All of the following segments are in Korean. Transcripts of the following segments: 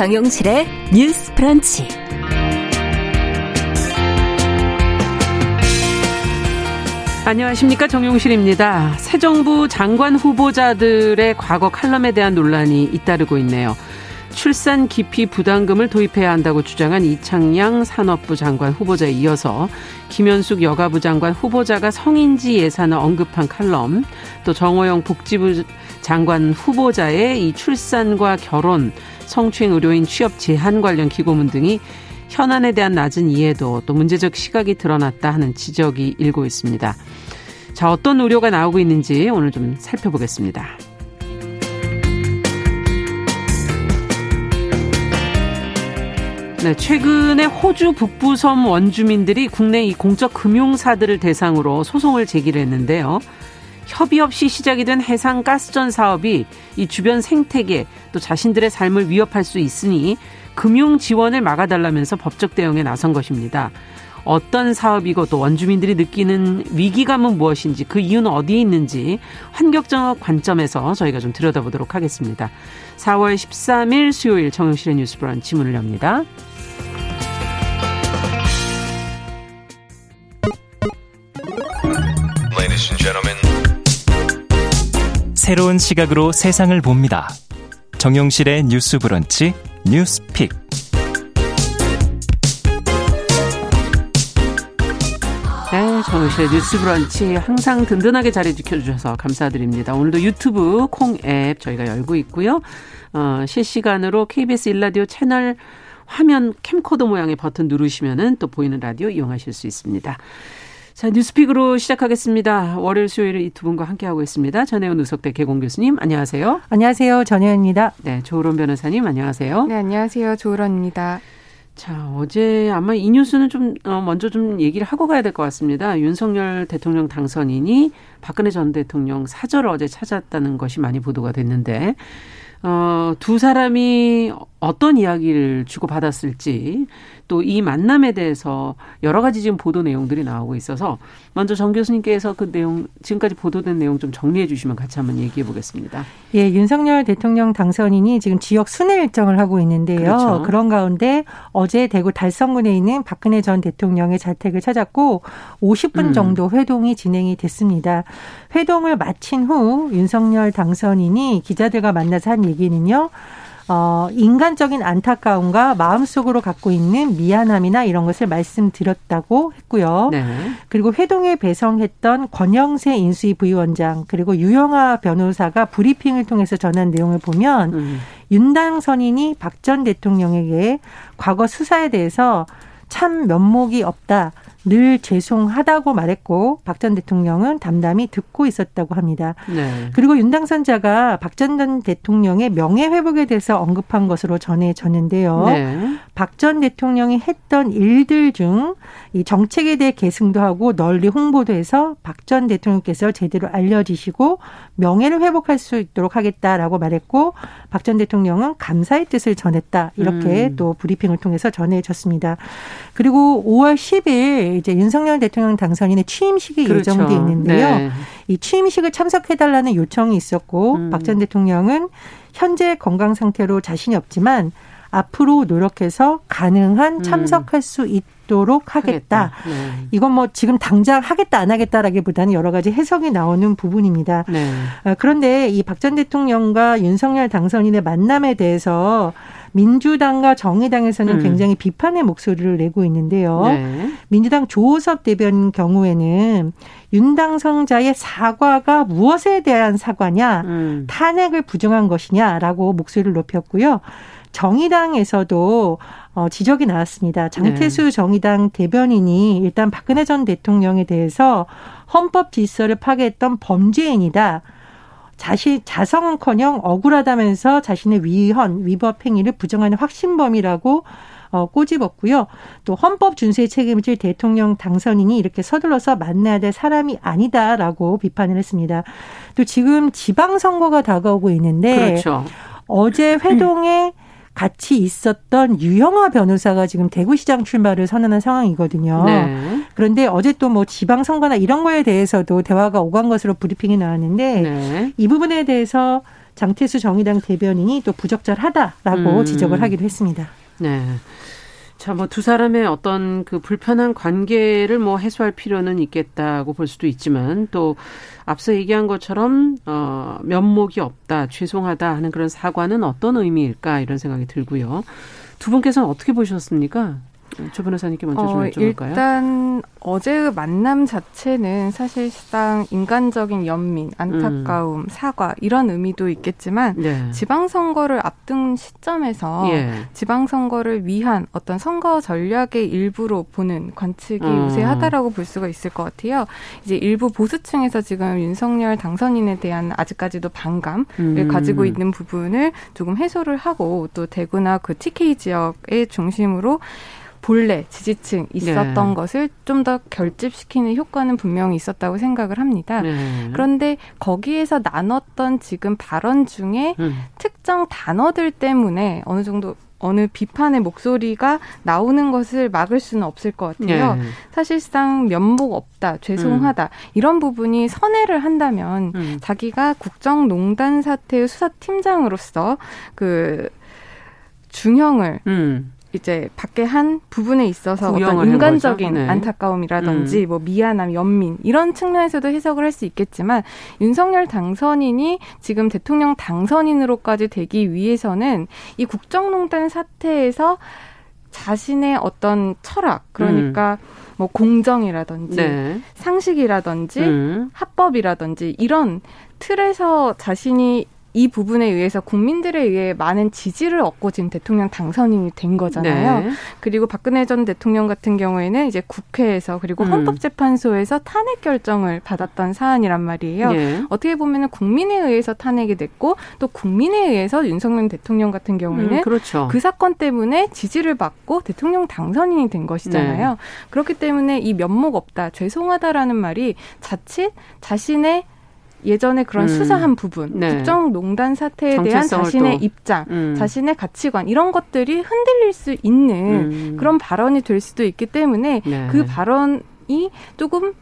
정용실의 뉴스 프런치. 안녕하십니까, 정용실입니다. 새 정부 장관 후보자들의 과거 칼럼에 대한 논란이 잇따르고 있네요. 출산 기피 부담금을 도입해야 한다고 주장한 이창양 산업부 장관 후보자에 이어서 김현숙 여가부 장관 후보자가 성인지 예산을 언급한 칼럼, 또 정호영 복지부 장관 후보자의 이 출산과 결혼, 성추행 의료인 취업 제한 관련 기고문 등이 현안에 대한 낮은 이해도, 또 문제적 시각이 드러났다 하는 지적이 일고 있습니다. 자, 어떤 우려가 나오고 있는지 오늘 좀 살펴보겠습니다. 네, 최근에 호주 북부섬 원주민들이 국내 이 공적 금융사들을 대상으로 소송을 제기를 했는데요. 협의 없이 시작이 된 해상 가스전 사업이 이 주변 생태계, 또 자신들의 삶을 위협할 수 있으니 금융 지원을 막아달라면서 법적 대응에 나선 것입니다. 어떤 사업이고 또 원주민들이 느끼는 위기감은 무엇인지, 그 이유는 어디에 있는지 환경적 관점에서 저희가 좀 들여다보도록 하겠습니다. 4월 13일 수요일 정용실의 뉴스 브런치 문을 엽니다. Ladies and gentlemen. 새로운 시각으로 세상을 봅니다. 정용실의 뉴스 브런치 뉴스픽. 정용실의 뉴스 브런치, 항상 든든하게 자리 지켜주셔서 감사드립니다. 오늘도 유튜브 콩 앱 저희가 열고 있고요. 실시간으로 KBS 1라디오 채널 화면 캠코더 모양의 버튼 누르시면은 또 보이는 라디오 이용하실 수 있습니다. 자, 뉴스픽으로 시작하겠습니다. 월요일 수요일에 이 두 분과 함께하고 있습니다. 전혜원 우석대 개공 교수님, 안녕하세요. 안녕하세요. 전혜원입니다. 네, 조우론 변호사님, 안녕하세요. 네, 안녕하세요. 조우론입니다. 자, 어제 아마 이 뉴스는 좀 먼저 좀 얘기를 하고 가야 될 것 같습니다. 윤석열 대통령 당선인이 박근혜 전 대통령 사저를 어제 찾았다는 것이 많이 보도가 됐는데, 두 사람이 어떤 이야기를 주고받았을지, 또 이 만남에 대해서 여러 가지 지금 보도 내용들이 나오고 있어서 먼저 정 교수님께서 그 내용, 지금까지 보도된 내용 좀 정리해 주시면 같이 한번 얘기해 보겠습니다. 예, 윤석열 대통령 당선인이 지금 지역 순회 일정을 하고 있는데요. 그렇죠. 그런 가운데 어제 대구 달성군에 있는 박근혜 전 대통령의 자택을 찾았고 50분 정도 회동이 진행이 됐습니다. 회동을 마친 후 윤석열 당선인이 기자들과 만나서 한 얘기는요. 인간적인 안타까움과 마음속으로 갖고 있는 미안함이나 이런 것을 말씀드렸다고 했고요. 네. 그리고 회동에 배성했던 권영세 인수위 부위원장, 그리고 유영아 변호사가 브리핑을 통해서 전한 내용을 보면 윤 당선인이 박 전 대통령에게 과거 수사에 대해서 참 면목이 없다, 늘 죄송하다고 말했고 박 전 대통령은 담담히 듣고 있었다고 합니다. 네. 그리고 윤 당선자가 박 전 대통령의 명예회복에 대해서 언급한 것으로 전해졌는데요. 네. 박 전 대통령이 했던 일들 중 이 정책에 대해 계승도 하고 널리 홍보도 해서 박 전 대통령께서 제대로 알려지시고 명예를 회복할 수 있도록 하겠다라고 말했고 박 전 대통령은 감사의 뜻을 전했다, 이렇게 또 브리핑을 통해서 전해졌습니다. 그리고 5월 10일 이제 윤석열 대통령 당선인의 취임식이 그렇죠. 예정돼 있는데요. 네. 이 취임식을 참석해달라는 요청이 있었고 박 전 대통령은 현재 건강 상태로 자신이 없지만 앞으로 노력해서 가능한 참석할 수 있도록 하겠다. 네. 이건 뭐 지금 당장 하겠다 안 하겠다라기보다는 여러 가지 해석이 나오는 부분입니다. 네. 그런데 이 박 전 대통령과 윤석열 당선인의 만남에 대해서 민주당과 정의당에서는 굉장히 비판의 목소리를 내고 있는데요. 네. 민주당 조호섭 대변인 경우에는 윤 당선자의 사과가 무엇에 대한 사과냐, 탄핵을 부정한 것이냐라고 목소리를 높였고요. 정의당에서도 지적이 나왔습니다. 장태수 네. 정의당 대변인이 일단 박근혜 전 대통령에 대해서 헌법 질서를 파괴했던 범죄인이다, 자성은커녕 억울하다면서 자신의 위헌, 위법 행위를 부정하는 확신범이라고 꼬집었고요. 또 헌법 준수에 책임질 대통령 당선인이 이렇게 서둘러서 만나야 될 사람이 아니다라고 비판을 했습니다. 또 지금 지방선거가 다가오고 있는데 그렇죠. 어제 회동에 같이 있었던 유영아 변호사가 지금 대구시장 출마를 선언한 상황이거든요. 네. 그런데 어제 또 뭐 지방선거나 이런 거에 대해서도 대화가 오간 것으로 브리핑이 나왔는데 네. 이 부분에 대해서 장태수 정의당 대변인이 또 부적절하다라고 지적을 하기도 했습니다. 네. 자, 뭐 두 사람의 어떤 그 불편한 관계를 뭐 해소할 필요는 있겠다고 볼 수도 있지만 또 앞서 얘기한 것처럼 면목이 없다, 죄송하다 하는 그런 사과는 어떤 의미일까 이런 생각이 들고요. 두 분께서는 어떻게 보셨습니까? 조 변호사님께 먼저 좀 여쭤볼까요? 일단 어제의 만남 자체는 사실상 인간적인 연민, 안타까움, 사과 이런 의미도 있겠지만 네. 지방선거를 앞둔 시점에서 예. 지방선거를 위한 어떤 선거 전략의 일부로 보는 관측이 우세하다라고 볼 수가 있을 것 같아요. 이제 일부 보수층에서 지금 윤석열 당선인에 대한 아직까지도 반감을 가지고 있는 부분을 조금 해소를 하고 또 대구나 그 TK 지역의 중심으로 본래 지지층 있었던 네. 것을 좀 더 결집시키는 효과는 분명히 있었다고 생각을 합니다. 네. 그런데 거기에서 나눴던 지금 발언 중에 특정 단어들 때문에 어느 정도 어느 비판의 목소리가 나오는 것을 막을 수는 없을 것 같아요. 네. 사실상 면목 없다, 죄송하다 이런 부분이 선회를 한다면 자기가 국정농단 사태의 수사팀장으로서 그 중형을 이제 밖에 한 부분에 있어서 어떤 인간적인 네. 안타까움이라든지 뭐 미안함, 연민 이런 측면에서도 해석을 할 수 있겠지만 윤석열 당선인이 지금 대통령 당선인으로까지 되기 위해서는 이 국정농단 사태에서 자신의 어떤 철학, 그러니까 뭐 공정이라든지 네. 상식이라든지 합법이라든지 이런 틀에서 자신이 이 부분에 의해서 국민들에 의해 많은 지지를 얻고 지금 대통령 당선인이 된 거잖아요. 네. 그리고 박근혜 전 대통령 같은 경우에는 이제 국회에서 그리고 헌법재판소에서 탄핵 결정을 받았던 사안이란 말이에요. 네. 어떻게 보면 국민에 의해서 탄핵이 됐고 또 국민에 의해서 윤석열 대통령 같은 경우에는 그렇죠. 그 사건 때문에 지지를 받고 대통령 당선인이 된 것이잖아요. 네. 그렇기 때문에 이 면목 없다, 죄송하다라는 말이 자칫 자신의 예전에 그런 수사한 부분, 네. 국정농단 사태에 대한 자신의 또. 입장, 자신의 가치관 이런 것들이 흔들릴 수 있는 그런 발언이 될 수도 있기 때문에 네. 그 발언이 조금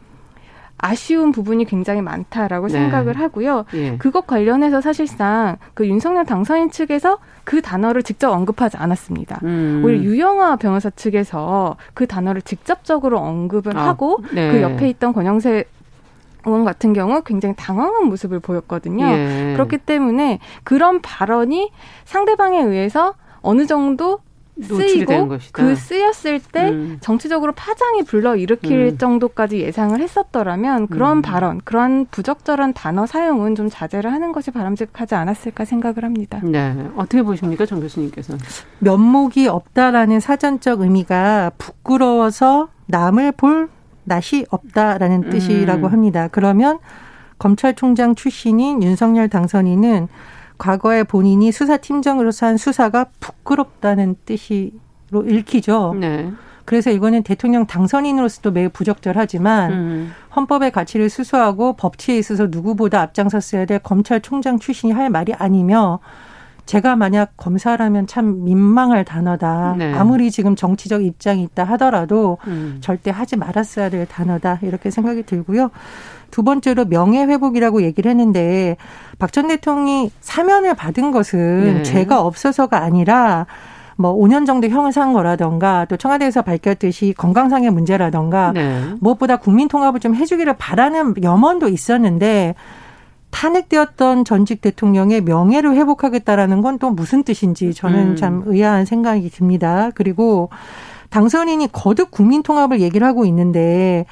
아쉬운 부분이 굉장히 많다라고 네. 생각을 하고요. 예. 그것 관련해서 사실상 그 윤석열 당선인 측에서 그 단어를 직접 언급하지 않았습니다. 오히려 유영아 변호사 측에서 그 단어를 직접적으로 언급을 하고 네. 그 옆에 있던 권영세 의원 같은 경우 굉장히 당황한 모습을 보였거든요. 예. 그렇기 때문에 그런 발언이 상대방에 의해서 어느 정도 쓰이고 그 쓰였을 때 정치적으로 파장이 불러일으킬 정도까지 예상을 했었더라면 그런 발언, 그런 부적절한 단어 사용은 좀 자제를 하는 것이 바람직하지 않았을까 생각을 합니다. 네, 어떻게 보십니까, 정 교수님께서는? 면목이 없다라는 사전적 의미가 부끄러워서 남을 볼 낯이 없다라는 뜻이라고 합니다. 그러면 검찰총장 출신인 윤석열 당선인은 과거에 본인이 수사팀장으로서 한 수사가 부끄럽다는 뜻으로 읽히죠. 네. 그래서 이거는 대통령 당선인으로서도 매우 부적절하지만 헌법의 가치를 수수하고 법치에 있어서 누구보다 앞장섰어야 될 검찰총장 출신이 할 말이 아니며 제가 만약 검사라면 참 민망할 단어다. 네. 아무리 지금 정치적 입장이 있다 하더라도 절대 하지 말았어야 될 단어다. 이렇게 생각이 들고요. 두 번째로 명예회복이라고 얘기를 했는데 박 전 대통령이 사면을 받은 것은 네. 죄가 없어서가 아니라 뭐 5년 정도 형을 산 거라던가 또 청와대에서 밝혔듯이 건강상의 문제라던가 네. 무엇보다 국민 통합을 좀 해주기를 바라는 염원도 있었는데 탄핵되었던 전직 대통령의 명예를 회복하겠다라는 건 또 무슨 뜻인지 저는 참 의아한 생각이 듭니다. 그리고 당선인이 거듭 국민통합을 얘기를 하고 있는데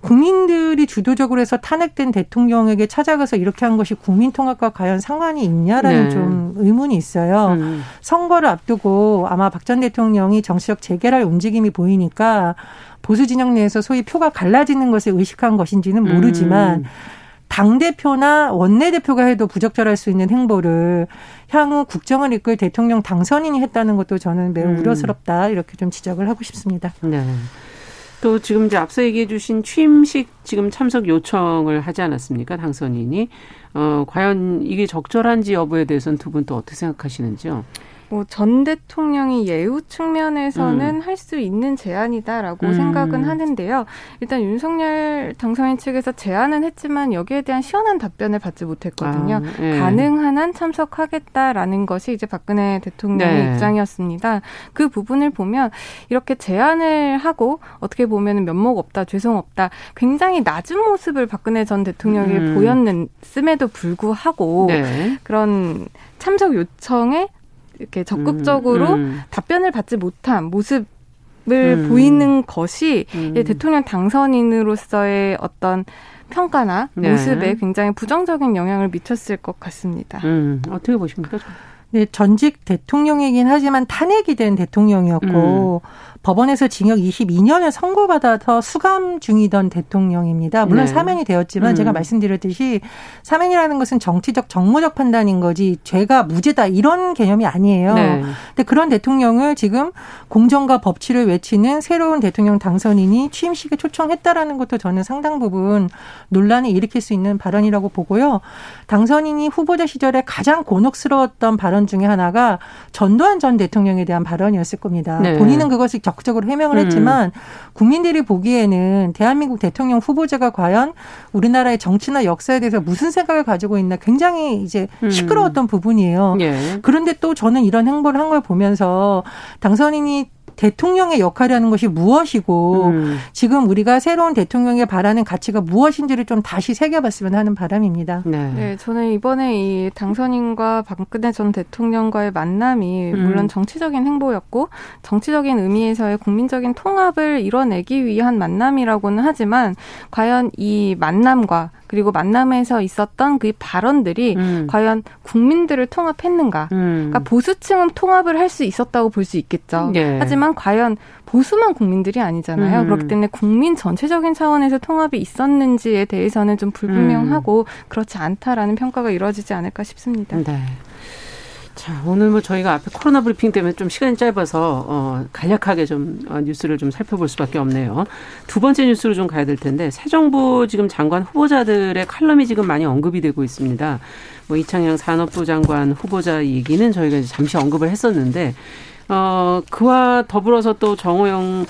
국민들이 주도적으로 해서 탄핵된 대통령에게 찾아가서 이렇게 한 것이 국민통합과 과연 상관이 있냐라는 네. 좀 의문이 있어요. 선거를 앞두고 아마 박 전 대통령이 정치적 재개랄 움직임이 보이니까 보수 진영 내에서 소위 표가 갈라지는 것을 의식한 것인지는 모르지만 당대표나 원내대표가 해도 부적절할 수 있는 행보를 향후 국정을 이끌 대통령 당선인이 했다는 것도 저는 매우 우려스럽다. 이렇게 좀 지적을 하고 싶습니다. 네. 또 지금 이제 앞서 얘기해 주신 취임식 지금 참석 요청을 하지 않았습니까? 당선인이. 과연 이게 적절한지 여부에 대해서는 두 분 또 어떻게 생각하시는지요? 뭐 전 대통령이 예우 측면에서는 할 수 있는 제안이다라고 생각은 하는데요. 일단 윤석열 당선인 측에서 제안은 했지만 여기에 대한 시원한 답변을 받지 못했거든요. 아, 예. 가능한 한 참석하겠다라는 것이 이제 박근혜 대통령의 입장이었습니다. 그 부분을 보면 이렇게 제안을 하고 어떻게 보면 면목 없다, 죄송 없다, 굉장히 낮은 모습을 박근혜 전 대통령이 보였음에도 불구하고 그런 참석 요청에 이렇게 적극적으로 답변을 받지 못한 모습을 보이는 것이 대통령 당선인으로서의 어떤 평가나 모습에 굉장히 부정적인 영향을 미쳤을 것 같습니다. 어떻게 보십니까? 네, 전직 대통령이긴 하지만 탄핵이 된 대통령이었고 법원에서 징역 22년을 선고받아서 수감 중이던 대통령입니다. 물론 사면이 되었지만 제가 말씀드렸듯이 사면이라는 것은 정치적, 정무적 판단인 거지 죄가 무죄다 이런 개념이 아니에요. 근데 그런 대통령을 지금 공정과 법치를 외치는 새로운 대통령 당선인이 취임식에 초청했다라는 것도 저는 상당 부분 논란을 일으킬 수 있는 발언이라고 보고요. 당선인이 후보자 시절에 가장 곤혹스러웠던 발언 중에 하나가 전두환 전 대통령에 대한 발언이었을 겁니다. 본인은 그것을 적극적으로 해명을 했지만 국민들이 보기에는 대한민국 대통령 후보자가 과연 우리나라의 정치나 역사에 대해서 무슨 생각을 가지고 있나 굉장히 이제 시끄러웠던 부분이에요. 그런데 또 저는 이런 행보를 한 걸 보면서 당선인이 대통령의 역할이라는 것이 무엇이고 지금 우리가 새로운 대통령에 바라는 가치가 무엇인지를 좀 다시 새겨봤으면 하는 바람입니다. 네, 저는 이번에 이 당선인과 박근혜 전 대통령과의 만남이 물론 정치적인 행보였고 정치적인 의미에서의 국민적인 통합을 이뤄내기 위한 만남이라고는 하지만 과연 이 만남과 그리고 만남에서 있었던 그 발언들이 과연 국민들을 통합했는가. 그러니까 보수층은 통합을 할 수 있었다고 볼 수 있겠죠. 하지만 과연 보수만 국민들이 아니잖아요. 그렇기 때문에 국민 전체적인 차원에서 통합이 있었는지에 대해서는 좀 불분명하고 그렇지 않다라는 평가가 이루어지지 않을까 싶습니다. 네. 자, 오늘 뭐 저희가 앞에 코로나 브리핑 때문에 좀 시간이 짧아서 간략하게 좀 뉴스를 좀 살펴볼 수밖에 없네요. 두 번째 뉴스로 좀 가야 될 텐데 새 정부 지금 장관 후보자들의 칼럼이 지금 많이 언급이 되고 있습니다. 뭐 이창양 산업부 장관 후보자 얘기는 저희가 이제 잠시 언급을 했었는데 그와 더불어서 또 정호영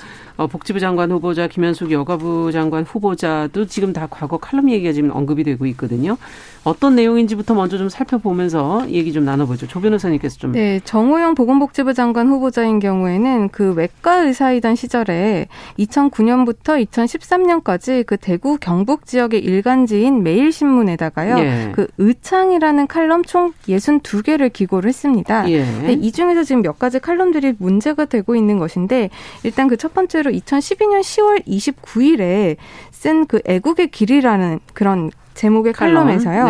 복지부 장관 후보자, 김현숙 여가부 장관 후보자도 지금 다 과거 칼럼 얘기가 지금 언급이 되고 있거든요. 어떤 내용인지부터 먼저 좀 살펴보면서 얘기 좀 나눠보죠. 조 변호사님께서 좀. 네, 정호영 보건복지부 장관 후보자인 경우에는 그 외과 의사이던 시절에 2009년부터 2013년까지 그 대구 경북 지역의 일간지인 매일신문에다가요. 그 의창이라는 칼럼 총 62개를 기고를 했습니다. 근데 이 중에서 지금 몇 가지 칼럼들이 문제가 되고 있는 것인데 일단 그 첫 번째로 2012년 10월 29일에 쓴 그 애국의 길이라는 그런 제목의 칼럼에서요.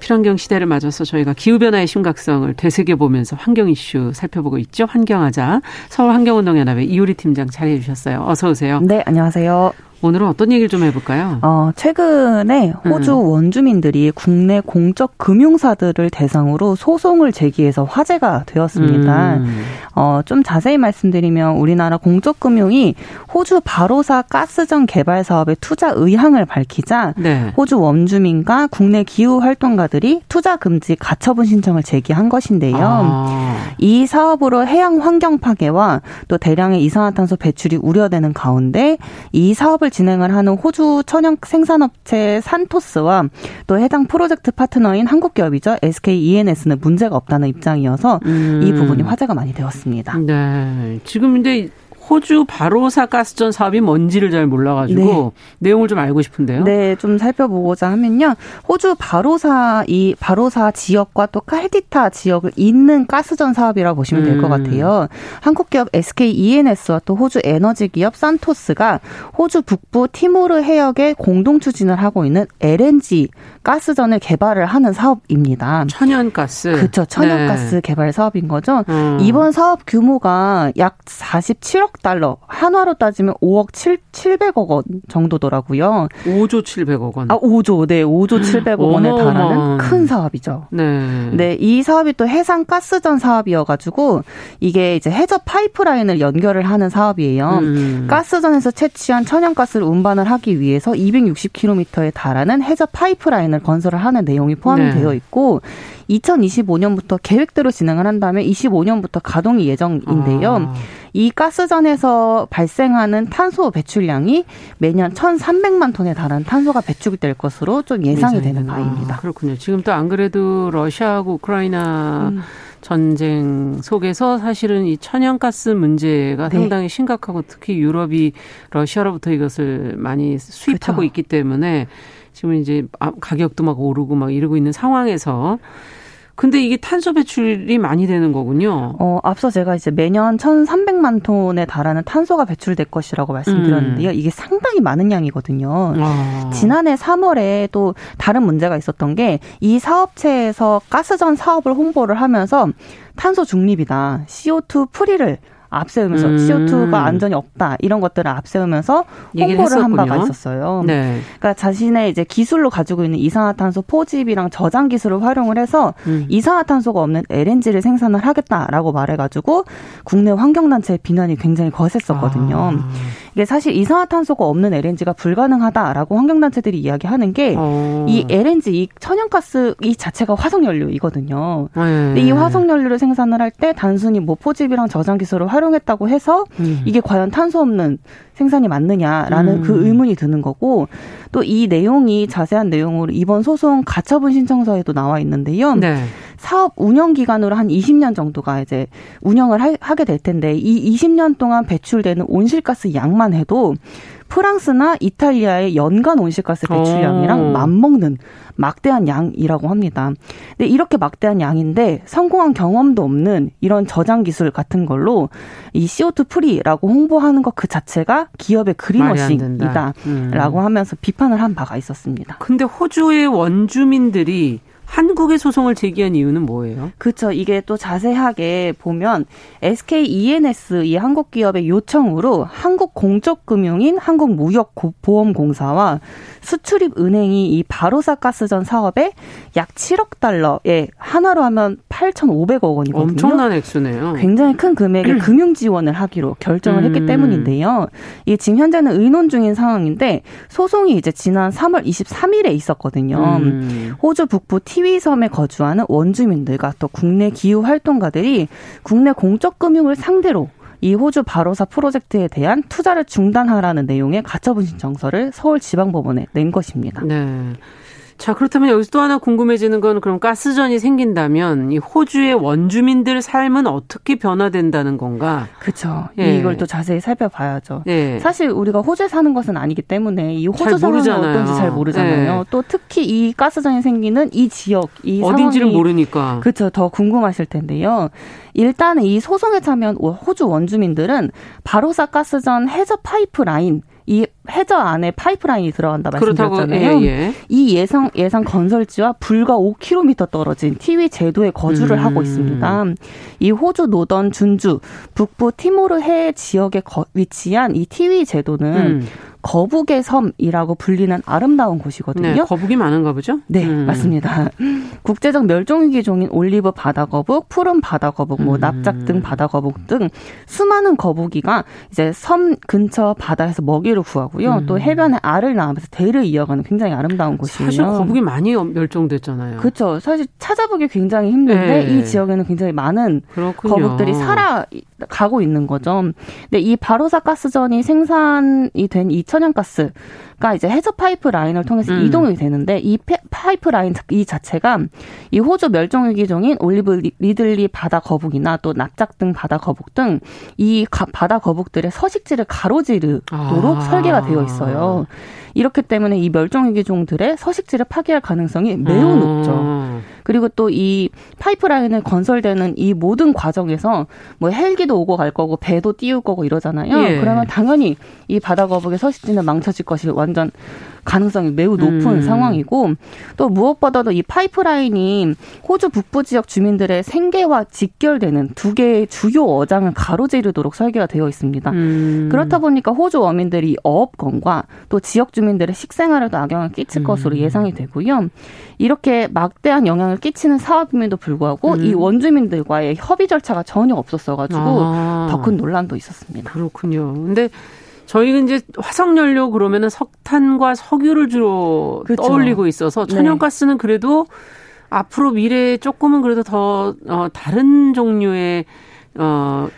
필환경 시대를 맞아서 저희가 기후변화의 심각성을 되새겨보면서 환경 이슈 살펴보고 있죠. 환경하자. 서울환경운동연합의 이효리 팀장 자리해 주셨어요. 어서 오세요. 네, 안녕하세요. 오늘은 어떤 얘기를 좀 해볼까요? 최근에 호주 원주민들이 국내 공적 금융사들을 대상으로 소송을 제기해서 화제가 되었습니다. 좀 자세히 말씀드리면 우리나라 공적 금융이 호주 바로사 가스전 개발 사업에 투자 의향을 밝히자 네. 호주 원주민과 국내 기후 활동가들이 투자 금지 가처분 신청을 제기한 것인데요. 이 사업으로 해양 환경 파괴와 또 대량의 이산화탄소 배출이 우려되는 가운데 이 사업을 진행을 하는 호주 천연 생산업체 산토스와 또 해당 프로젝트 파트너인 한국 기업이죠. SK E&S는 문제가 없다는 입장이어서 이 부분이 화제가 많이 되었습니다. 네. 지금 근데 호주 바로사 가스전 사업이 뭔지를 잘 몰라가지고 네. 내용을 좀 알고 싶은데요. 네, 좀 살펴보고자 하면요. 호주 바로사 이 바로사 지역과 또 칼디타 지역을 잇는 가스전 사업이라고 보시면 될 것 같아요. 한국 기업 SK E&S와 또 호주 에너지 기업 산토스가 호주 북부 티모르 해역에 공동 추진을 하고 있는 LNG 가스전을 개발을 하는 사업입니다. 천연가스. 그렇죠. 천연가스 네. 개발 사업인 거죠. 이번 사업 규모가 약 47억 달러, 한화로 따지면 5억 700억 원 정도더라고요. 5조 700억 원. 5조. 네, 5조 700억 원에 달하는 큰 사업이죠. 네. 네, 이 사업이 또 해상 가스전 사업이어가지고 이게 이제 해저 파이프라인을 연결을 하는 사업이에요. 가스전에서 채취한 천연가스를 운반을 하기 위해서 260km에 달하는 해저 파이프라인 을 건설을 하는 내용이 포함이 네. 되어 있고 2025년부터 계획대로 진행을 한 다음에 25년부터 가동이 예정인데요. 이 가스전에서 발생하는 탄소 배출량이 매년 1,300만 톤에 달하는 탄소가 배출될 것으로 좀 예상이 되는 바입니다. 그렇군요. 지금 또 안 그래도 러시아하고 우크라이나 전쟁 속에서 사실은 이 천연가스 문제가 네. 상당히 심각하고 특히 유럽이 러시아로부터 이것을 많이 수입하고 그렇죠. 있기 때문에 지금 이제 가격도 막 오르고 막 이러고 있는 상황에서 근데 이게 탄소 배출이 많이 되는 거군요. 앞서 제가 이제 매년 1,300만 톤에 달하는 탄소가 배출될 것이라고 말씀드렸는데요. 이게 상당히 많은 양이거든요. 지난해 3월에 또 다른 문제가 있었던 게 이 사업체에서 가스전 사업을 홍보를 하면서 탄소 중립이다, CO2 프리를 앞세우면서 CO2가 안전이 없다 이런 것들을 앞세우면서 홍보를 한 바가 있었어요. 네. 그러니까 자신의 이제 기술로 가지고 있는 이산화탄소 포집이랑 저장 기술을 활용을 해서 이산화탄소가 없는 LNG를 생산을 하겠다라고 말해가지고 국내 환경단체의 비난이 굉장히 거셌었거든요. 이게 사실 이산화탄소가 없는 LNG가 불가능하다라고 환경단체들이 이야기하는 게 이 LNG, 이 천연가스 이 자체가 화석연료이거든요. 근데 이 화석연료를 생산을 할 때 단순히 뭐 포집이랑 저장 기술을 활용했다고 해서 이게 과연 탄소 없는 생산이 맞느냐라는 그 의문이 드는 거고, 또 이 내용이 자세한 내용으로 이번 소송 가처분 신청서에도 나와 있는데요. 네. 사업 운영 기간으로 한 20년 정도가 이제 운영을 하게 될 텐데, 이 20년 동안 배출되는 온실가스 양만 해도 프랑스나 이탈리아의 연간 온실가스 배출량이랑 맞먹는 막대한 양이라고 합니다. 근데 이렇게 막대한 양인데 성공한 경험도 없는 이런 저장 기술 같은 걸로 이 CO2 프리라고 홍보하는 것 그 자체가 기업의 그린워싱이다라고 하면서 비판을 한 바가 있었습니다. 근데 호주의 원주민들이 한국의 소송을 제기한 이유는 뭐예요? 그렇죠. 이게 또 자세하게 보면 SK E&S 이 한국 기업의 요청으로 한국 공적금융인 한국무역보험공사와 수출입은행이 이 바로사 가스전 사업에 약 7억 달러에 하나로 하면 8,500억 원이거든요. 엄청난 액수네요. 굉장히 큰 금액의 금융 지원을 하기로 결정을 했기 때문인데요. 이게 지금 현재는 의논 중인 상황인데 소송이 이제 지난 3월 23일에 있었거든요. 호주 북부 티위섬에 거주하는 원주민들과 또 국내 기후 활동가들이 국내 공적금융을 상대로 이 호주 바로사 프로젝트에 대한 투자를 중단하라는 내용의 가처분 신청서를 서울지방법원에 낸 것입니다. 네. 자, 그렇다면 여기서 또 하나 궁금해지는 건, 그럼 가스전이 생긴다면 이 호주의 원주민들 삶은 어떻게 변화된다는 건가? 그렇죠. 예. 이걸 또 자세히 살펴봐야죠. 예. 사실 우리가 호주에 사는 것은 아니기 때문에 이 호주 상황이 어떤지 잘 모르잖아요. 예. 또 특히 이 가스전이 생기는 이 지역, 이 어딘지를 상황이 모르니까. 그렇죠. 더 궁금하실 텐데요. 일단 이 소송에 참여한 호주 원주민들은 바로사 가스전 해저 파이프라인, 이 해저 안에 파이프라인이 들어간다 말씀드렸잖아요. 이 예상 건설지와 불과 5km 떨어진 티위 제도에 거주를 하고 있습니다. 이 호주 노던 준주 북부 티모르해 지역에 위치한 이 티위 제도는 거북의 섬이라고 불리는 아름다운 곳이거든요. 네, 거북이 많은가 보죠? 네, 맞습니다. 국제적 멸종위기종인 올리브 바다거북, 푸른 바다거북, 뭐 납작등 바다거북 등 수많은 거북이가 이제 섬 근처 바다에서 먹이를 구하고요. 또 해변에 알을 낳으면서 대를 이어가는 굉장히 아름다운 곳이에요. 사실 거북이 많이 멸종됐잖아요. 그렇죠. 사실 찾아보기 굉장히 힘든데 네. 이 지역에는 굉장히 많은 거북들이 살아가고 있는 거죠. 근데 이 바로사 가스전이 생산이 된 이 천연가스가 이제 해저 파이프라인을 통해서 이동이 되는데, 이 파이프라인 이 자체가 이 호주 멸종위기종인 올리브 리들리 바다 거북이나 또 납작등 바다 거북 등 이 바다 거북들의 서식지를 가로지르도록 설계가 되어 있어요. 이렇기 때문에 이 멸종위기종들의 서식지를 파괴할 가능성이 매우 높죠. 그리고 또 이 파이프라인을 건설되는 이 모든 과정에서 뭐 헬기도 오고 갈 거고 배도 띄울 거고 이러잖아요. 예. 그러면 당연히 이 바다 거북의 서식지는 망쳐질 것이 완전 가능성이 매우 높은 상황이고, 또 무엇보다도 이 파이프라인이 호주 북부 지역 주민들의 생계와 직결되는 두 개의 주요 어장을 가로지르도록 설계가 되어 있습니다. 그렇다 보니까 호주 어민들이 어업권과 또 지역 주민들의 식생활에도 악영향을 끼칠 것으로 예상이 되고요. 이렇게 막대한 영향을 끼치는 사업임에도 불구하고 이 원주민들과의 협의 절차가 전혀 없었어가지고 더 큰 논란도 있었습니다. 그렇군요. 근데 저희는 이제 화석연료 그러면은 석탄과 석유를 주로 그렇죠. 떠올리고 있어서 천연가스는 그래도 앞으로 미래에 조금은 그래도 더 다른 종류의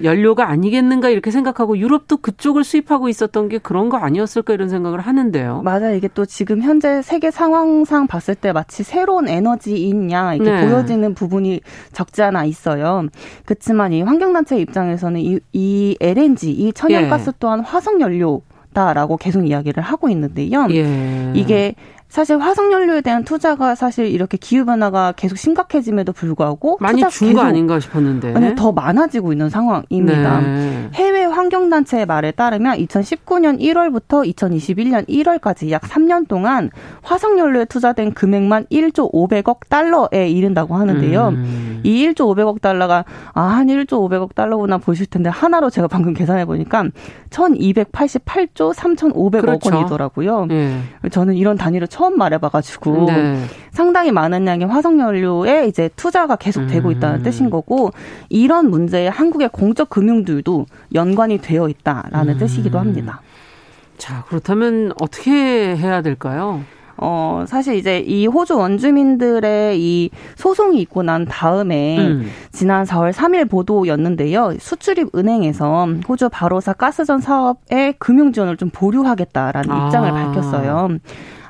연료가 아니겠는가 이렇게 생각하고, 유럽도 그쪽을 수입하고 있었던 게 그런 거 아니었을까 이런 생각을 하는데요. 맞아요. 이게 또 지금 현재 세계 상황상 봤을 때 마치 새로운 에너지이냐 이렇게 보여지는 부분이 적지 않아 있어요. 그렇지만 이 환경단체 입장에서는 이 LNG, 이 천연가스 또한 화석연료다라고 계속 이야기를 하고 있는데요. 이게 사실 화석연료에 대한 투자가 사실 이렇게 기후변화가 계속 심각해짐에도 불구하고 많이 준 거 아닌가 싶었는데 더 많아지고 있는 상황입니다. 네. 해외 환경단체의 말에 따르면 2019년 1월부터 2021년 1월까지 약 3년 동안 화석연료에 투자된 금액만 1조 500억 달러에 이른다고 하는데요. 이 1조 500억 달러가 한 1조 500억 달러구나 보실 텐데, 하나로 제가 방금 계산해 보니까 1288조 3500억 원이더라고요. 네. 저는 이런 단위를 처음 말해봐가지고 상당히 많은 양의 화석연료에 이제 투자가 계속 되고 있다는 뜻인 거고, 이런 문제에 한국의 공적 금융들도 연관이 되어 있다라는 뜻이기도 합니다. 자, 그렇다면 어떻게 해야 될까요? 사실 이제 이 호주 원주민들의 이 소송이 있고 난 다음에 지난 4월 3일 보도였는데요. 수출입은행에서 호주 바로사 가스전 사업에 금융 지원을 좀 보류하겠다라는 입장을 밝혔어요.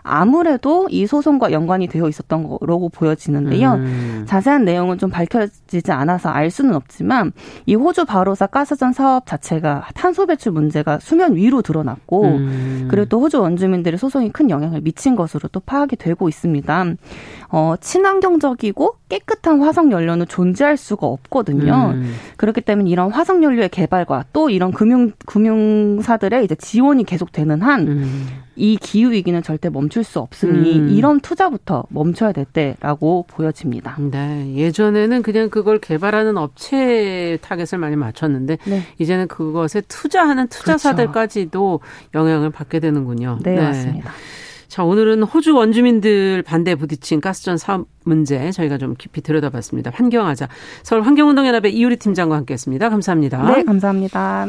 아무래도 이 소송과 연관이 되어 있었던 거라고 보여지는데요. 자세한 내용은 좀 밝혀지지 않아서 알 수는 없지만 이 호주 바로사 가스전 사업 자체가 탄소 배출 문제가 수면 위로 드러났고 그리고 또 호주 원주민들의 소송이 큰 영향을 미친 것으로 또 파악이 되고 있습니다. 친환경적이고 깨끗한 화석연료는 존재할 수가 없거든요. 그렇기 때문에 이런 화석연료의 개발과 또 이런 금융사들의 이제 지원이 계속되는 한 이 기후위기는 절대 멈출 수 없으니 이런 투자부터 멈춰야 될 때라고 보여집니다. 네, 예전에는 그냥 그걸 개발하는 업체에 타겟을 많이 맞췄는데 네. 이제는 그것에 투자하는 투자사들까지도 그렇죠. 영향을 받게 되는군요. 네, 네. 맞습니다. 자, 오늘은 호주 원주민들 반대에 부딪힌 가스전 사업 문제 저희가 좀 깊이 들여다봤습니다. 환경하자. 서울 환경운동연합의 이효리 팀장과 함께했습니다. 감사합니다. 네, 감사합니다.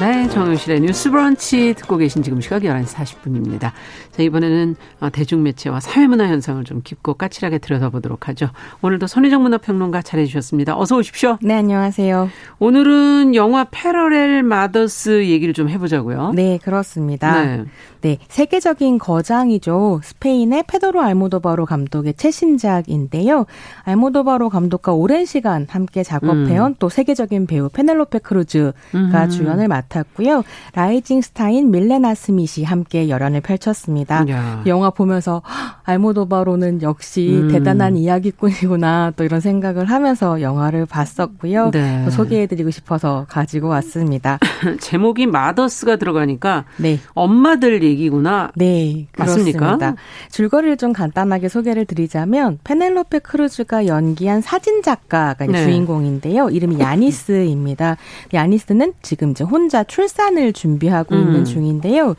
네, 정용실의 뉴스 브런치 듣고 계신 지금 시각 11시 40분입니다. 자, 이번에는 대중매체와 사회문화 현상을 좀 깊고 까칠하게 들여다보도록 하죠. 오늘도 손희정 문화평론가 잘해주셨습니다. 어서 오십시오. 네, 안녕하세요. 오늘은 영화 패러렐 마더스 얘기를 좀 해보자고요. 네, 그렇습니다. 네, 세계적인 거장이죠. 스페인의 페드로 알모도바로 감독의 최신작인데요. 알모도바로 감독과 오랜 시간 함께 작업해온 또 세계적인 배우 페넬로페 크루즈가 주연을 맡았고요. 라이징 스타인 밀레나 스밋이 함께 열연을 펼쳤습니다. 야. 영화 보면서 알모도바로는 역시 대단한 이야기꾼이구나 또 이런 생각을 하면서 영화를 봤었고요. 네. 소개해드리고 싶어서 가지고 왔습니다. 제목이 마더스가 들어가니까 네. 엄마들 얘기구나. 네, 맞습니까? 그렇습니다. 줄거리를 좀 간단하게 소개를 드리자면 페넬로페 크루즈가 연기한 사진작가가 네. 주인공인데요. 이름이 야니스입니다. 야니스는 지금 이제 혼자 출산을 준비하고 있는 중인데요.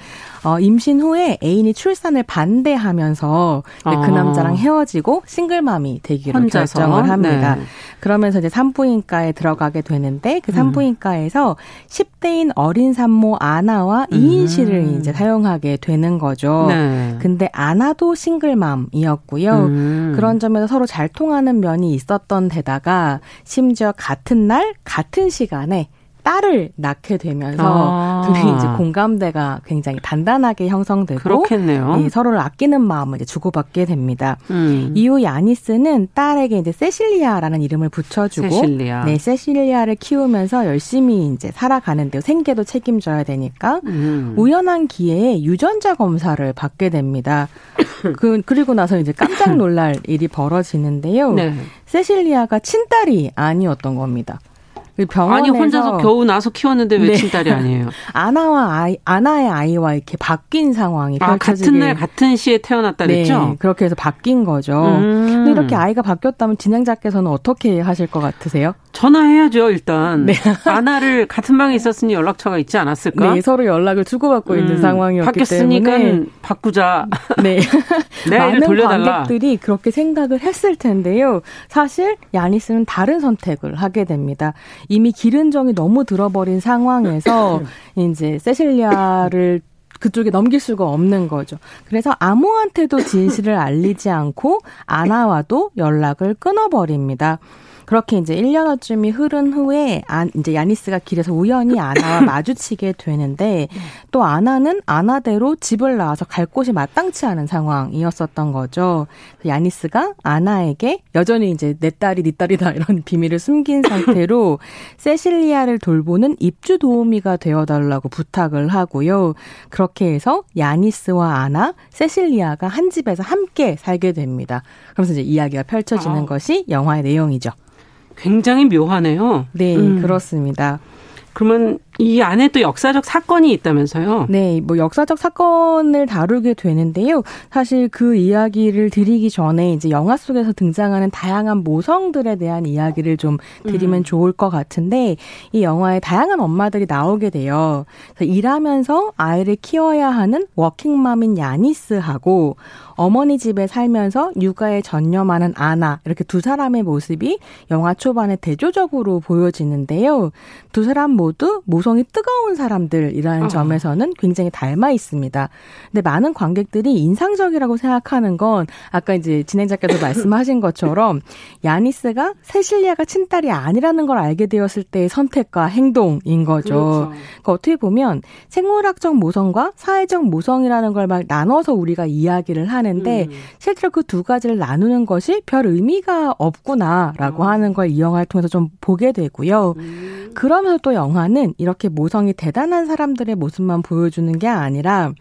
임신 후에 애인이 출산을 반대하면서 그 남자랑 헤어지고 싱글맘이 되기로 혼자서? 결정을 합니다. 네. 그러면서 이제 산부인과에 들어가게 되는데 그 산부인과에서 10대인 어린 산모 아나와 2인실을 이제 사용하게 되는 거죠. 네. 근데 아나도 싱글맘이었고요. 그런 점에서 서로 잘 통하는 면이 있었던 데다가 심지어 같은 날 같은 시간에 딸을 낳게 되면서 둘이 이제 공감대가 굉장히 단단하게 형성되고 그렇겠네요. 네, 서로를 아끼는 마음을 이제 주고받게 됩니다. 이후 야니스는 딸에게 이제 세실리아라는 이름을 붙여주고 세실리아. 네, 세실리아를 키우면서 열심히 이제 살아가는데 생계도 책임져야 되니까 우연한 기회에 유전자 검사를 받게 됩니다. 그리고 나서 이제 깜짝 놀랄 일이 벌어지는데요. 네. 세실리아가 친딸이 아니었던 겁니다. 아니 혼자서 겨우 나서 키웠는데 왜 네. 친딸이 아니에요? 아나의 아이와 이렇게 바뀐 상황이 펼쳐지게. 같은 날 같은 시에 태어났다고 했죠? 네, 그렇게 해서 바뀐 거죠. 근데 이렇게 아이가 바뀌었다면 진행자께서는 어떻게 하실 것 같으세요? 전화해야죠, 일단. 네. 아나를 같은 방에 있었으니 연락처가 있지 않았을까? 네, 서로 연락을 주고받고 있는 상황이었기 바뀌었으니까 때문에. 바꾸자. 네. 내 아이를 돌려달라. 많은 관객들이 그렇게 생각을 했을 텐데요. 사실 야니스는 다른 선택을 하게 됩니다. 이미 기른 정이 너무 들어버린 상황에서 이제 세실리아를 그쪽에 넘길 수가 없는 거죠. 그래서 아무한테도 진실을 알리지 않고 아나와도 연락을 끊어버립니다. 그렇게 이제 1년여쯤이 흐른 후에 이제 야니스가 길에서 우연히 아나와 마주치게 되는데 또 아나는 아나대로 집을 나와서 갈 곳이 마땅치 않은 상황이었었던 거죠. 야니스가 아나에게 여전히 이제 내 딸이 네 딸이다 이런 비밀을 숨긴 상태로 세실리아를 돌보는 입주 도우미가 되어달라고 부탁을 하고요. 그렇게 해서 야니스와 아나, 세실리아가 한 집에서 함께 살게 됩니다. 그러면서 이제 이야기가 펼쳐지는 것이 영화의 내용이죠. 굉장히 묘하네요. 네, 그렇습니다. 그러면 이 안에 또 역사적 사건이 있다면서요? 네, 뭐 역사적 사건을 다루게 되는데요. 사실 그 이야기를 드리기 전에 이제 영화 속에서 등장하는 다양한 모성들에 대한 이야기를 좀 드리면 좋을 것 같은데, 이 영화에 다양한 엄마들이 나오게 돼요. 그래서 일하면서 아이를 키워야 하는 워킹맘인 야니스하고 어머니 집에 살면서 육아에 전념하는 아나, 이렇게 두 사람의 모습이 영화 초반에 대조적으로 보여지는데요. 두 사람 모두 모성이 뜨거운 사람들이라는 점에서는 굉장히 닮아 있습니다. 근데 많은 관객들이 인상적이라고 생각하는 건 아까 이제 진행자께서 말씀하신 것처럼 야니스가 세실리아가 친딸이 아니라는 걸 알게 되었을 때의 선택과 행동인 거죠. 그렇죠. 그러니까 어떻게 보면 생물학적 모성과 사회적 모성이라는 걸 막 나눠서 우리가 이야기를 하는데 실제로 그 두 가지를 나누는 것이 별 의미가 없구나라고 하는 걸 이 영화를 통해서 좀 보게 되고요. 그러면서 또 영화는 이렇게 모성이 대단한 사람들의 모습만 보여주는 게 아니라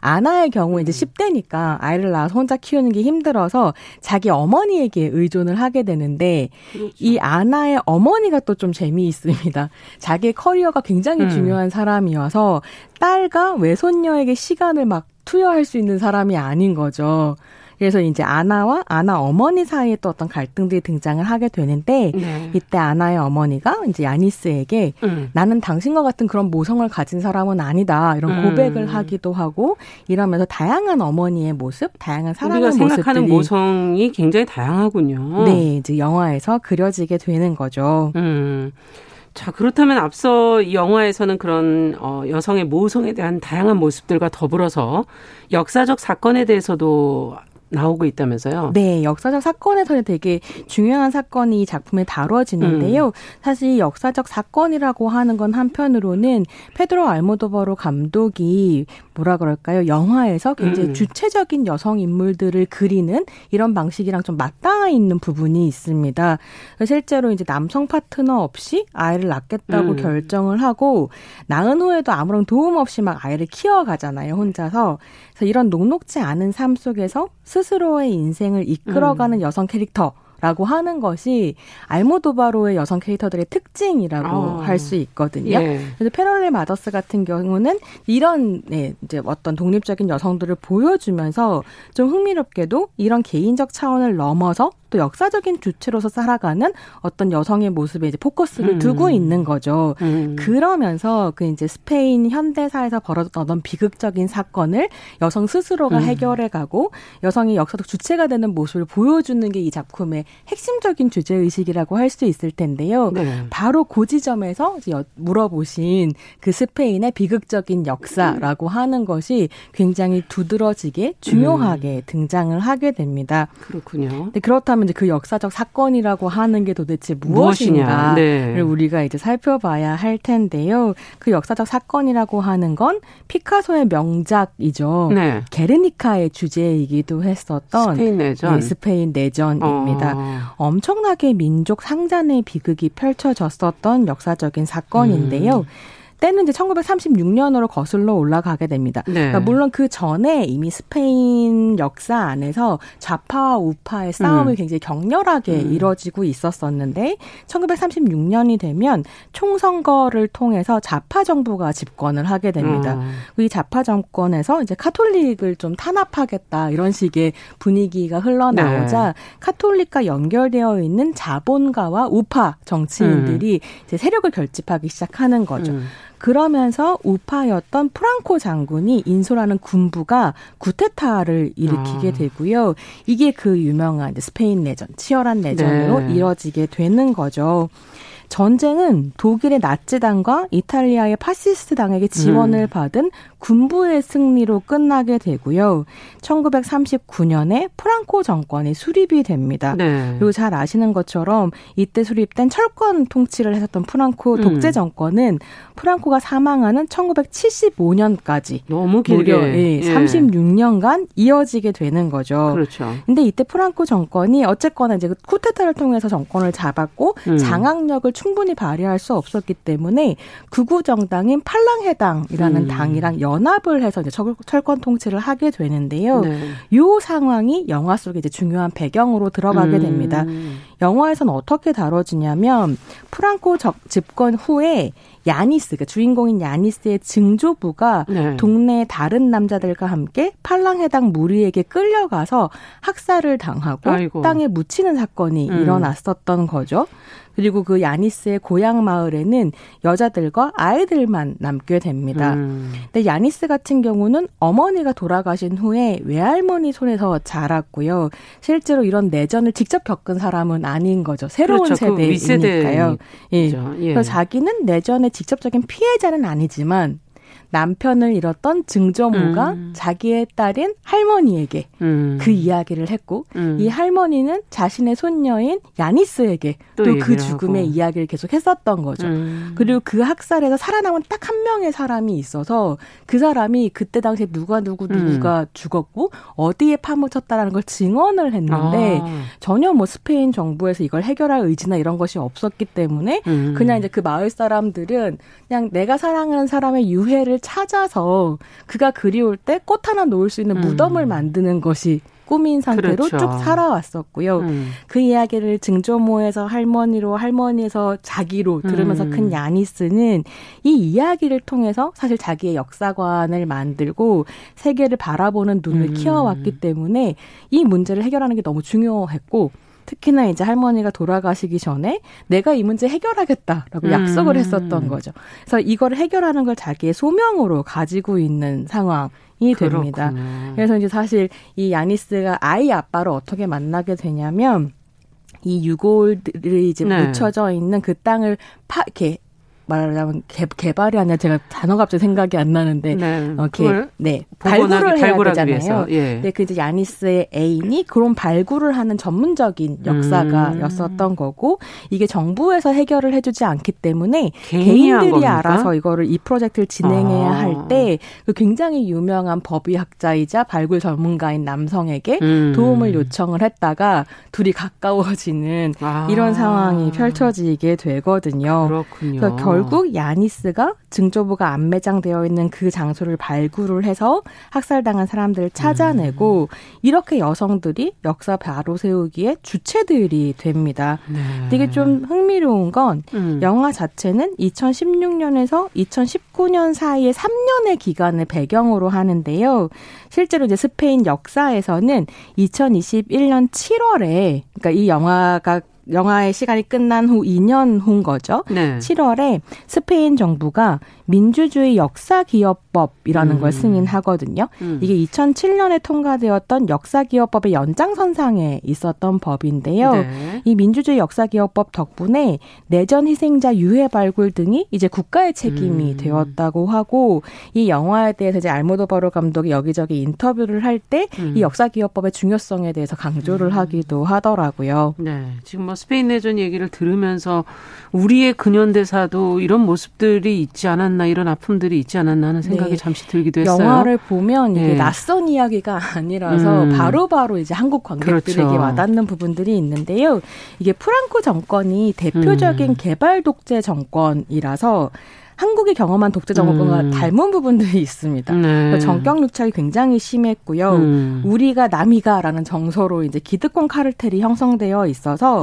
아나의 경우 이제 10대니까 아이를 낳아서 혼자 키우는 게 힘들어서 자기 어머니에게 의존을 하게 되는데, 그렇죠. 이 아나의 어머니가 또 좀 재미있습니다. 자기의 커리어가 굉장히 중요한 사람이어서 딸과 외손녀에게 시간을 막 투여할 수 있는 사람이 아닌 거죠. 그래서 이제 아나와 아나 어머니 사이에 또 어떤 갈등들이 등장을 하게 되는데, 네. 이때 아나의 어머니가 이제 야니스에게 나는 당신과 같은 그런 모성을 가진 사람은 아니다, 이런 고백을 하기도 하고, 이러면서 다양한 어머니의 모습, 다양한 사랑의 모습들이, 우리가 생각하는 모성이 굉장히 다양하군요. 네, 이제 영화에서 그려지게 되는 거죠. 자, 그렇다면 앞서 이 영화에서는 그런 여성의 모성에 대한 다양한 모습들과 더불어서 역사적 사건에 대해서도 나오고 있다면서요? 네, 역사적 사건에서는 되게 중요한 사건이 이 작품에 다뤄지는데요. 사실 역사적 사건이라고 하는 건 한편으로는 페드로 알모도바로 감독이 뭐라 그럴까요? 영화에서 굉장히 주체적인 여성 인물들을 그리는 이런 방식이랑 좀 맞닿아 있는 부분이 있습니다. 실제로 이제 남성 파트너 없이 아이를 낳겠다고 결정을 하고 낳은 후에도 아무런 도움 없이 막 아이를 키워가잖아요, 혼자서. 그래서 이런 녹록지 않은 삶 속에서 스스로의 인생을 이끌어가는 여성 캐릭터라고 하는 것이 알모도바로의 여성 캐릭터들의 특징이라고 할 수 있거든요. 예. 그래서 패러렐 마더스 같은 경우는 이런 이제 어떤 독립적인 여성들을 보여주면서 좀 흥미롭게도 이런 개인적 차원을 넘어서 또 역사적인 주체로서 살아가는 어떤 여성의 모습에 이제 포커스를 두고 있는 거죠. 그러면서 그 이제 스페인 현대사에서 벌어졌던 비극적인 사건을 여성 스스로가 해결해가고 여성이 역사적 주체가 되는 모습을 보여주는 게 이 작품의 핵심적인 주제의식이라고 할 수 있을 텐데요. 바로 그 지점에서 물어보신 그 스페인의 비극적인 역사라고 하는 것이 굉장히 두드러지게 중요하게 등장을 하게 됩니다. 그렇군요. 네, 그렇다면 이제 그 역사적 사건이라고 하는 게 도대체 무엇인가를 네. 우리가 이제 살펴봐야 할 텐데요. 그 역사적 사건이라고 하는 건 피카소의 명작이죠. 네. 게르니카의 주제이기도 했었던 스페인 내전. 네, 스페인 내전입니다. 엄청나게 민족 상잔의 비극이 펼쳐졌었던 역사적인 사건인데요. 때는 이제 1936년으로 거슬러 올라가게 됩니다. 네. 그러니까 물론 그 전에 이미 스페인 역사 안에서 좌파와 우파의 싸움이 굉장히 격렬하게 이뤄지고 있었었는데 1936년이 되면 총선거를 통해서 좌파 정부가 집권을 하게 됩니다. 이 좌파 정권에서 이제 카톨릭을 좀 탄압하겠다 이런 식의 분위기가 흘러나오자 네. 카톨릭과 연결되어 있는 자본가와 우파 정치인들이 이제 세력을 결집하기 시작하는 거죠. 그러면서 우파였던 프랑코 장군이 인솔하는 군부가 쿠데타를 일으키게 되고요. 이게 그 유명한 스페인 내전, 치열한 내전으로 네. 이뤄지게 되는 거죠. 전쟁은 독일의 나치당과 이탈리아의 파시스트당에게 지원을 받은 군부의 승리로 끝나게 되고요. 1939년에 프랑코 정권이 수립이 됩니다. 네. 그리고 잘 아시는 것처럼 이때 수립된 철권 통치를 했었던 프랑코 독재 정권은 프랑코가 사망하는 1975년까지 너무 길게 무려 36년간 이어지게 되는 거죠. 그렇죠. 근데 이때 프랑코 정권이 어쨌거나 이제 쿠데타를 통해서 정권을 잡았고 장악력을 충분히 발휘할 수 없었기 때문에 극우 정당인 팔랑해당이라는 당이랑 연합을 해서 이제 철권 통치를 하게 되는데요. 네. 이 상황이 영화 속에 이제 중요한 배경으로 들어가게 됩니다. 영화에서는 어떻게 다뤄지냐면 프랑코 집권 후에 야니스, 그러니까 주인공인 야니스의 증조부가 네. 동네 다른 남자들과 함께 팔랑 해당 무리에게 끌려가서 학살을 당하고 아이고. 땅에 묻히는 사건이 일어났었던 거죠. 그리고 그 야니스의 고향 마을에는 여자들과 아이들만 남게 됩니다. 근데 야니스 같은 경우는 어머니가 돌아가신 후에 외할머니 손에서 자랐고요. 실제로 이런 내전을 직접 겪은 사람은 아닌 거죠. 새로운 그렇죠. 세대이니까요. 그 예. 그렇죠. 예. 그래서 자기는 내전의 직접적인 피해자는 아니지만 남편을 잃었던 증조모가 자기의 딸인 할머니에게 그 이야기를 했고 이 할머니는 자신의 손녀인 야니스에게 또 그 죽음의 하고. 이야기를 계속 했었던 거죠. 그리고 그 학살에서 살아남은 딱 한 명의 사람이 있어서 그 사람이 그때 당시에 누가 죽었고 어디에 파묻혔다라는 걸 증언을 했는데 전혀 뭐 스페인 정부에서 이걸 해결할 의지나 이런 것이 없었기 때문에 그냥 이제 그 마을 사람들은 그냥 내가 사랑하는 사람의 유해를 찾아서 그가 그리울 때 꽃 하나 놓을 수 있는 무덤을 만드는 것이 꿈인 상태로 그렇죠. 쭉 살아왔었고요. 그 이야기를 증조모에서 할머니로, 할머니에서 자기로 들으면서 큰 야니스는 이 이야기를 통해서 사실 자기의 역사관을 만들고 세계를 바라보는 눈을 키워왔기 때문에 이 문제를 해결하는 게 너무 중요했고 특히나 이제 할머니가 돌아가시기 전에 내가 이 문제 해결하겠다라고 약속을 했었던 거죠. 그래서 이걸 해결하는 걸 자기의 소명으로 가지고 있는 상황이 됩니다. 그렇구나. 그래서 이제 사실 이 야니스가 아이 아빠를 어떻게 만나게 되냐면 이 유골들이 이제 네. 묻혀져 있는 그 땅을 이렇게 말하자면 개발이 아니라 제가 단어가 갑자기 생각이 안 나는데 네, 이렇게 네, 발굴을 해야 되잖아요. 예. 네, 그 이제 야니스의 애인이 그런 발굴을 하는 전문적인 역사가였었던 거고 이게 정부에서 해결을 해주지 않기 때문에 개인들이 알아서 이거를 이 프로젝트를 진행해야 할 때 그 굉장히 유명한 법의학자이자 발굴 전문가인 남성에게 도움을 요청을 했다가 둘이 가까워지는 이런 상황이 펼쳐지게 되거든요. 그렇군요. 결국 야니스가 증조부가 암매장되어 있는 그 장소를 발굴을 해서 학살당한 사람들을 찾아내고 이렇게 여성들이 역사 바로 세우기에 주체들이 됩니다. 네. 되게 좀 흥미로운 건 영화 자체는 2016년에서 2019년 사이의 3년의 기간을 배경으로 하는데요. 실제로 이제 스페인 역사에서는 2021년 7월에 그러니까 이 영화의 시간이 끝난 후 2년 후인 거죠. 네. 7월에 스페인 정부가 민주주의 역사기업법이라는 걸 승인하거든요. 이게 2007년에 통과되었던 역사기업법의 연장선상에 있었던 법인데요. 네. 이 민주주의 역사기업법 덕분에 내전 희생자 유해 발굴 등이 이제 국가의 책임이 되었다고 하고 이 영화에 대해서 이제 알모도바르 감독이 여기저기 인터뷰를 할 때 이 역사기업법의 중요성에 대해서 강조를 하기도 하더라고요. 네. 지금 뭐 스페인 내전 얘기를 들으면서 우리의 근현대사도 이런 모습들이 있지 않았나 이런 아픔들이 있지 않았나 하는 생각이 네. 잠시 들기도 했어요. 영화를 보면 이게 네. 낯선 이야기가 아니라서 바로바로 이제 한국 관객들에게 그렇죠. 와닿는 부분들이 있는데요. 이게 프랑코 정권이 대표적인 개발 독재 정권이라서 한국이 경험한 독재 정권과 닮은 부분들이 있습니다. 네. 정격 유착이 굉장히 심했고요. 우리가 남이가라는 정서로 이제 기득권 카르텔이 형성되어 있어서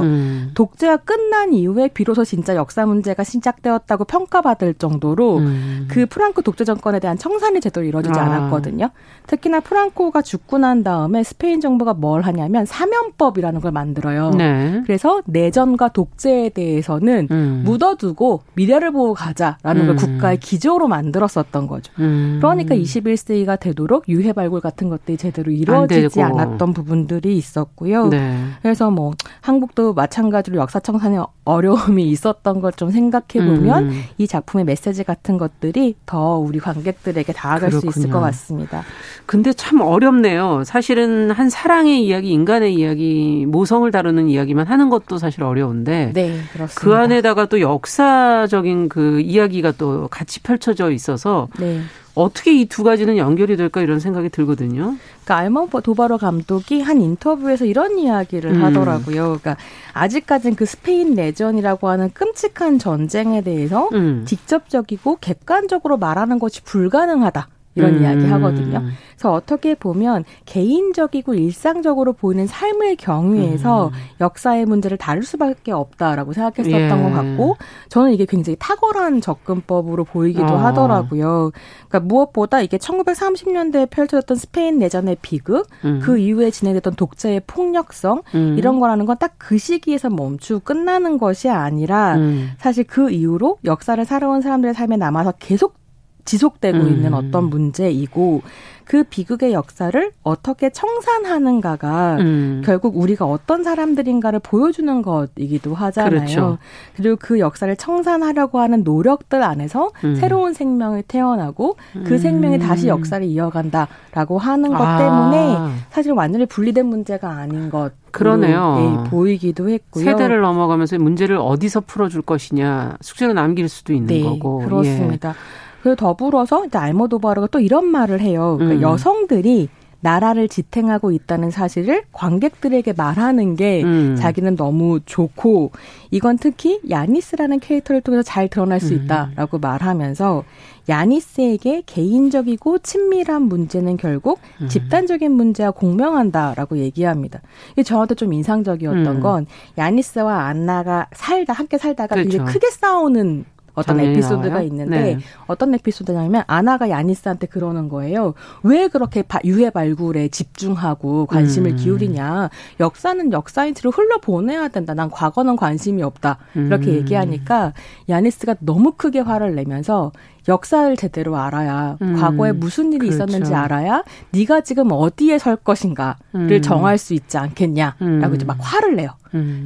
독재가 끝난 이후에 비로소 진짜 역사 문제가 시작되었다고 평가받을 정도로 그 프랑코 독재 정권에 대한 청산이 제대로 이루어지지 않았거든요. 특히나 프랑코가 죽고 난 다음에 스페인 정부가 뭘 하냐면 사면법이라는 걸 만들어요. 네. 그래서 내전과 독재에 대해서는 묻어두고 미래를 보고 가자라는 국가의 기조로 만들었었던 거죠. 그러니까 21세기가 되도록 유해 발굴 같은 것들이 제대로 이루어지지 않았던 부분들이 있었고요. 네. 그래서 뭐 한국도 마찬가지로 역사 청산에 어려움이 있었던 걸 좀 생각해 보면 이 작품의 메시지 같은 것들이 더 우리 관객들에게 다가갈 그렇군요. 수 있을 것 같습니다. 근데 참 어렵네요. 사실은 한 사랑의 이야기, 인간의 이야기, 모성을 다루는 이야기만 하는 것도 사실 어려운데 네, 그렇습니다. 그 안에다가 또 역사적인 그 이야기가 또 같이 펼쳐져 있어서 네. 어떻게 이 두 가지는 연결이 될까 이런 생각이 들거든요. 그러니까 알모도바르 감독이 한 인터뷰에서 이런 이야기를 하더라고요. 그러니까 아직까지는 그 스페인 내전이라고 하는 끔찍한 전쟁에 대해서 직접적이고 객관적으로 말하는 것이 불가능하다. 이런 이야기 하거든요. 그래서 어떻게 보면 개인적이고 일상적으로 보이는 삶의 경위에서 역사의 문제를 다룰 수밖에 없다라고 생각했었던 것 같고, 저는 이게 굉장히 탁월한 접근법으로 보이기도 하더라고요. 그러니까 무엇보다 이게 1930년대에 펼쳐졌던 스페인 내전의 비극, 그 이후에 진행됐던 독재의 폭력성, 이런 거라는 건 딱 그 시기에서 멈추고 끝나는 것이 아니라 사실 그 이후로 역사를 살아온 사람들의 삶에 남아서 계속 지속되고 있는 어떤 문제이고, 그 비극의 역사를 어떻게 청산하는가가 결국 우리가 어떤 사람들인가를 보여주는 것이기도 하잖아요. 그렇죠. 그리고 그 역사를 청산하려고 하는 노력들 안에서 새로운 생명이 태어나고 그 생명이 다시 역사를 이어간다라고 하는 것 때문에 사실 완전히 분리된 문제가 아닌 것. 그러네요. 네, 보이기도 했고요. 세대를 넘어가면서 문제를 어디서 풀어줄 것이냐 숙제로 남길 수도 있는 거고. 그렇습니다. 그리고 더불어서 이제 알모도바르가 또 이런 말을 해요. 그러니까 여성들이 나라를 지탱하고 있다는 사실을 관객들에게 말하는 게 자기는 너무 좋고, 이건 특히 야니스라는 캐릭터를 통해서 잘 드러날 수 있다라고 말하면서, 야니스에게 개인적이고 친밀한 문제는 결국 집단적인 문제와 공명한다라고 얘기합니다. 이게 저한테 좀 인상적이었던 건, 야니스와 안나가 함께 살다가 그렇죠. 되게 크게 싸우는 어떤 에피소드가 나와요? 있는데 어떤 에피소드냐면, 아나가 야니스한테 그러는 거예요. 왜 그렇게 유해 발굴에 집중하고 관심을 기울이냐. 역사는 역사인 채로 흘러보내야 된다. 난 과거는 관심이 없다. 이렇게 얘기하니까 야니스가 너무 크게 화를 내면서, 역사를 제대로 알아야 과거에 무슨 일이 있었는지 알아야 네가 지금 어디에 설 것인가를 정할 수 있지 않겠냐라고 이제 막 화를 내요.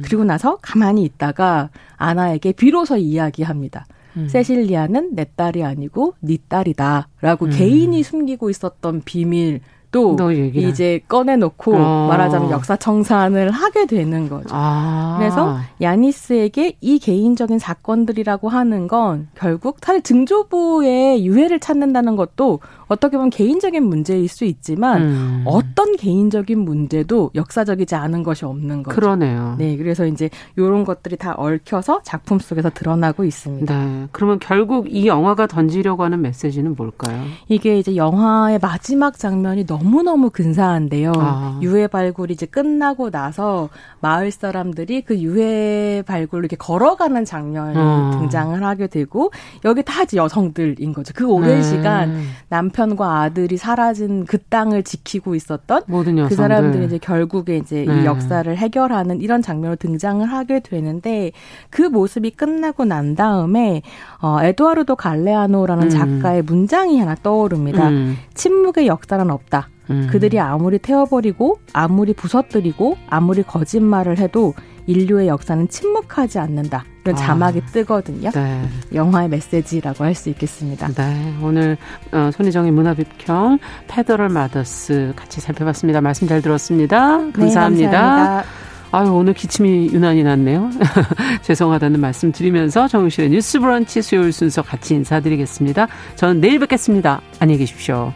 그리고 나서 가만히 있다가 아나에게 비로소 이야기합니다. 세실리아는 내 딸이 아니고 네 딸이다라고 개인이 숨기고 있었던 비밀 또 이제 꺼내놓고 말하자면 역사 청산을 하게 되는 거죠. 그래서 야니스에게 이 개인적인 사건들이라고 하는 건 결국 사실 증조부의 유해를 찾는다는 것도 어떻게 보면 개인적인 문제일 수 있지만 어떤 개인적인 문제도 역사적이지 않은 것이 없는 거죠. 그러네요. 네, 그래서 이제 이런 것들이 다 얽혀서 작품 속에서 드러나고 있습니다. 네, 그러면 결국 이 영화가 던지려고 하는 메시지는 뭘까요? 이게 이제 영화의 마지막 장면이 너무너무 근사한데요. 유해 발굴이 이제 끝나고 나서 마을 사람들이 그 유해 발굴로 이렇게 걸어가는 장면이 등장을 하게 되고, 여기 다 여성들인 거죠. 그 오랜 시간 남편과 아들이 사라진 그 땅을 지키고 있었던 모든 여성들. 그 사람들이 이제 결국에 이제 이 역사를 해결하는 이런 장면으로 등장을 하게 되는데, 그 모습이 끝나고 난 다음에 에두아르도 갈레아노라는 작가의 문장이 하나 떠오릅니다. 침묵의 역사란 없다. 그들이 아무리 태워버리고 아무리 부서뜨리고 아무리 거짓말을 해도 인류의 역사는 침묵하지 않는다. 이런 자막이 뜨거든요. 네. 영화의 메시지라고 할 수 있겠습니다. 네, 오늘 손희정의 문화비평 페더럴 마더스 같이 살펴봤습니다. 말씀 잘 들었습니다. 감사합니다. 네, 감사합니다. 아유, 오늘 기침이 유난히 났네요. 죄송하다는 말씀 드리면서 정용실의 뉴스 브런치 수요일 순서 같이 인사드리겠습니다. 저는 내일 뵙겠습니다. 안녕히 계십시오.